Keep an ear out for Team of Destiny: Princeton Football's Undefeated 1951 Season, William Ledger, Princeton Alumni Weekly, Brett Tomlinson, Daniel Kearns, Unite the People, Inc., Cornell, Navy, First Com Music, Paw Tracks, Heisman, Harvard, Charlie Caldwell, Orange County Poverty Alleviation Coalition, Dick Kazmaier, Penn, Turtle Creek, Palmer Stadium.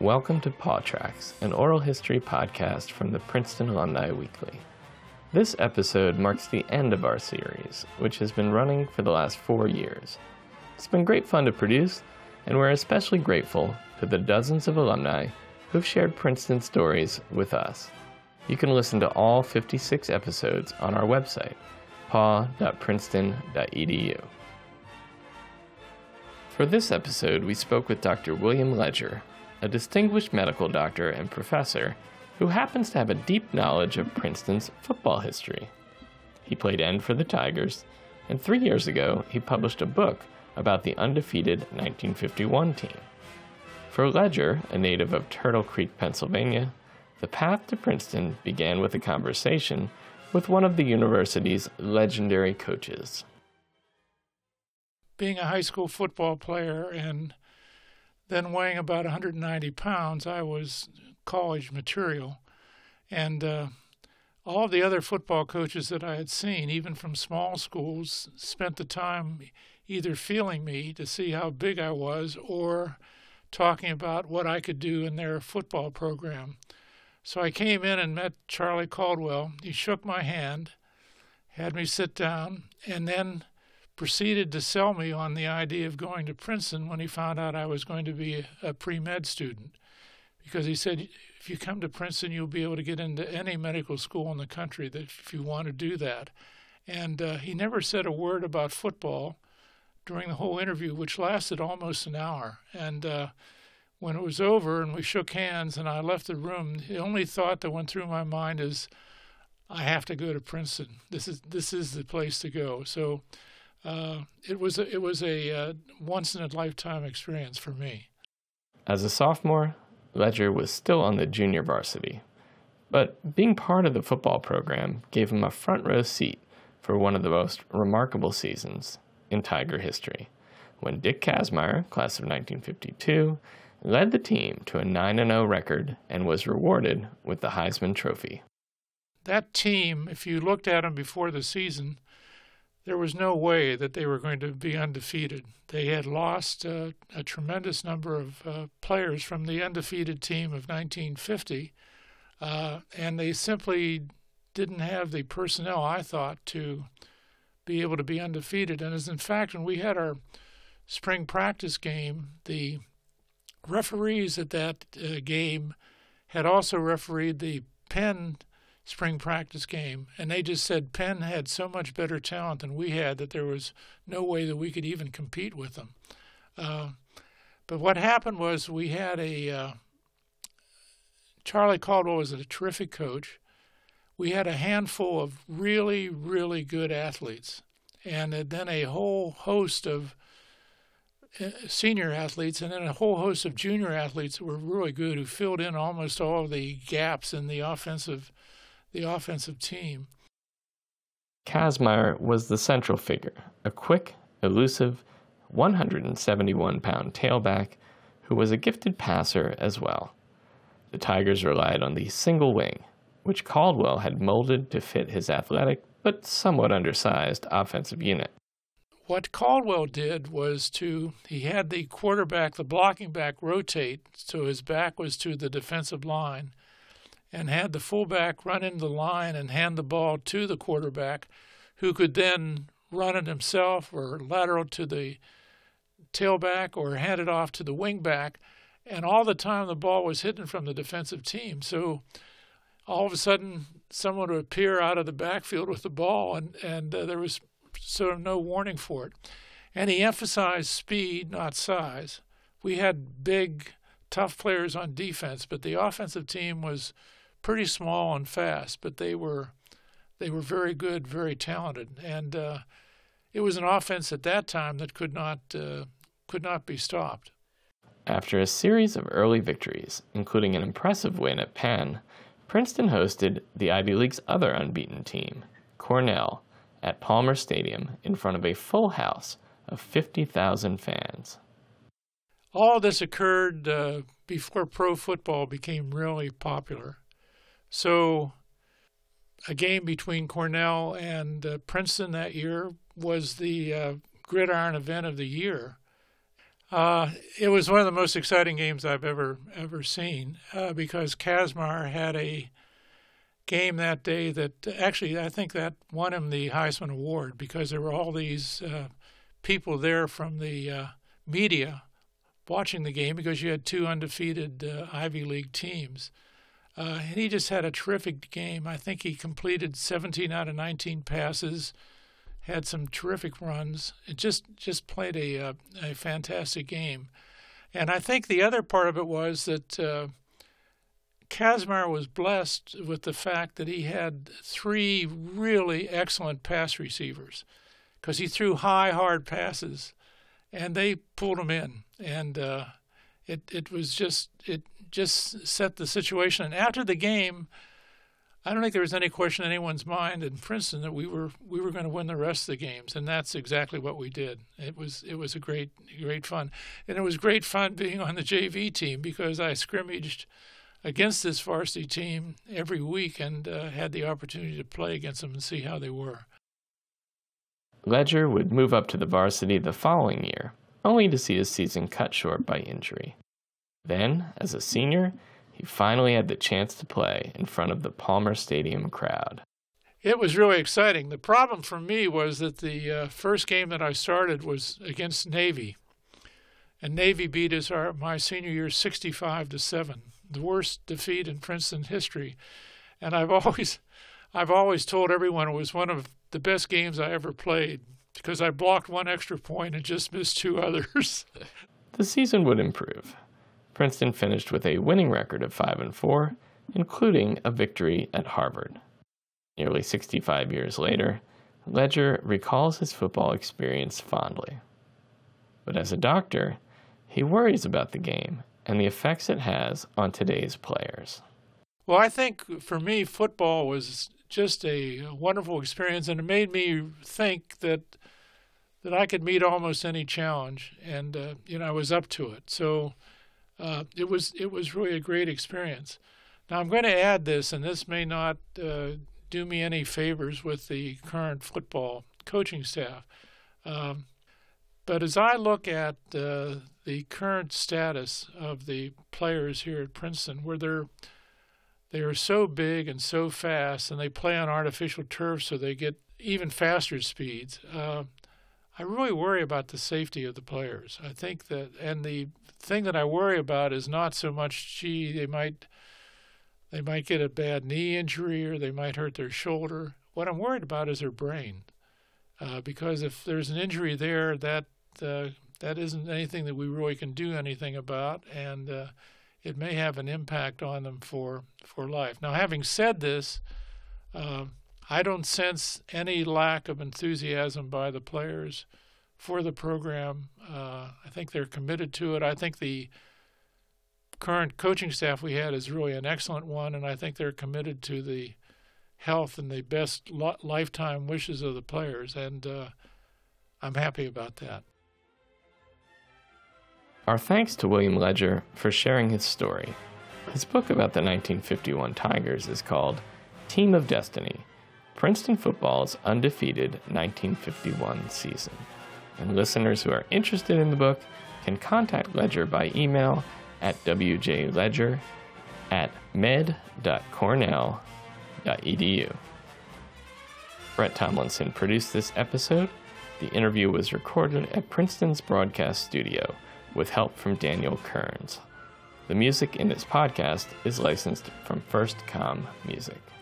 Welcome to Paw Tracks, an oral history podcast from the Princeton Alumni Weekly. This episode marks the end of our series, which has been running for the last 4 years. It's been great fun to produce, and we're especially grateful to the dozens of alumni who've shared Princeton stories with us. You can listen to all 56 episodes on our website, paw.princeton.edu. For this episode, we spoke with Dr. William Ledger, a distinguished medical doctor and professor who happens to have a deep knowledge of Princeton's football history. He played end for the Tigers, and 3 years ago, he published a book about the undefeated 1951 team. For Ledger, a native of Turtle Creek, Pennsylvania, the path to Princeton began with a conversation with one of the university's legendary coaches. Being a high school football player and then weighing about 190 pounds, I was college material. And all of the other football coaches that I had seen, even from small schools, spent the time either feeling me to see how big I was or talking about what I could do in their football program. So I came in and met Charlie Caldwell. He shook my hand, had me sit down, and then proceeded to sell me on the idea of going to Princeton when he found out I was going to be a pre-med student, because he said, if you come to Princeton, you'll be able to get into any medical school in the country that if you want to do that. And he never said a word about football during the whole interview, which lasted almost an hour. And when it was over and we shook hands and I left the room, the only thought that went through my mind is, I have to go to Princeton. This is the place to go. So it was a once-in-a-lifetime experience for me. As a sophomore, Ledger was still on the junior varsity, but being part of the football program gave him a front-row seat for one of the most remarkable seasons in Tiger history, when Dick Kazmaier, class of 1952, led the team to a 9-0 record and was rewarded with the Heisman Trophy. That team, if you looked at them before the season, there was no way that they were going to be undefeated. They had lost a tremendous number of players from the undefeated team of 1950, and they simply didn't have the personnel, I thought, to be able to be undefeated. And as in fact, when we had our spring practice game, the referees at that game had also refereed the Penn spring practice game, and they just said Penn had so much better talent than we had that there was no way that we could even compete with them. But what happened was we had Charlie Caldwell was a terrific coach. We had a handful of really, really good athletes, and then a whole host of senior athletes, and then a whole host of junior athletes that were really good, who filled in almost all of the gaps in the offensive team. Kazmaier was the central figure, a quick, elusive, 171-pound tailback who was a gifted passer as well. The Tigers relied on the single wing, which Caldwell had molded to fit his athletic but somewhat undersized offensive unit. What Caldwell did was he had the quarterback, the blocking back, rotate, so his back was to the defensive line, and had the fullback run into the line and hand the ball to the quarterback, who could then run it himself or lateral to the tailback or hand it off to the wingback. And all the time the ball was hidden from the defensive team. So all of a sudden someone would appear out of the backfield with the ball, and there was sort of no warning for it. And he emphasized speed, not size. We had big, tough players on defense, but the offensive team was pretty small and fast, but they were very good, very talented. And it was an offense at that time that could not be stopped. After a series of early victories, including an impressive win at Penn, Princeton hosted the Ivy League's other unbeaten team, Cornell, at Palmer Stadium in front of a full house of 50,000 fans. All this occurred before pro football became really popular. So a game between Cornell and Princeton that year was the gridiron event of the year. It was one of the most exciting games I've ever seen because Kazmaier had a game that day that actually I think that won him the Heisman Award, because there were all these people there from the media watching the game, because you had two undefeated Ivy League teams. And he just had a terrific game. I think he completed 17 out of 19 passes, had some terrific runs. It just played a fantastic game. And I think the other part of it was that Kazmaier was blessed with the fact that he had three really excellent pass receivers, because he threw high, hard passes, and they pulled him in. And it just set the situation. And after the game, I don't think there was any question in anyone's mind in Princeton that we were going to win the rest of the games, and that's exactly what we did. It was a great fun, and it was great fun being on the JV team, because I scrimmaged against this varsity team every week and had the opportunity to play against them and see how they were. Ledger would move up to the varsity the following year, only to see his season cut short by injury. Then, as a senior, he finally had the chance to play in front of the Palmer Stadium crowd. It was really exciting. The problem for me was that the first game that I started was against Navy, and Navy beat us my senior year 65-7. The worst defeat in Princeton history. And I've always told everyone it was one of the best games I ever played, because I blocked one extra point and just missed two others. The season would improve. Princeton finished with a winning record of 5-4, including a victory at Harvard. Nearly 65 years later, Ledger recalls his football experience fondly. But as a doctor, he worries about the game and the effects it has on today's players. Well, I think for me, football was just a wonderful experience, and it made me think that I could meet almost any challenge, and I was up to it. So it was really a great experience. Now I'm going to add this, and this may not do me any favors with the current football coaching staff, but as I look at the current status of the players here at Princeton, where they are so big and so fast, and they play on artificial turf, so they get even faster speeds. I really worry about the safety of the players. I think that, and the thing that I worry about is not so much, gee, they might get a bad knee injury or they might hurt their shoulder. What I'm worried about is their brain, because if there's an injury there, that isn't anything that we really can do anything about, and it may have an impact on them for life. Now, having said this, I don't sense any lack of enthusiasm by the players for the program. I think they're committed to it. I think the current coaching staff we had is really an excellent one, and I think they're committed to the health and the best lifetime wishes of the players, and I'm happy about that. Our thanks to William Ledger for sharing his story. His book about the 1951 Tigers is called Team of Destiny: Princeton Football's Undefeated 1951 Season. And listeners who are interested in the book can contact Ledger by email at wjledger@med.cornell.edu. Brett Tomlinson produced this episode. The interview was recorded at Princeton's broadcast studio, with help from Daniel Kearns. The music in this podcast is licensed from First Com Music.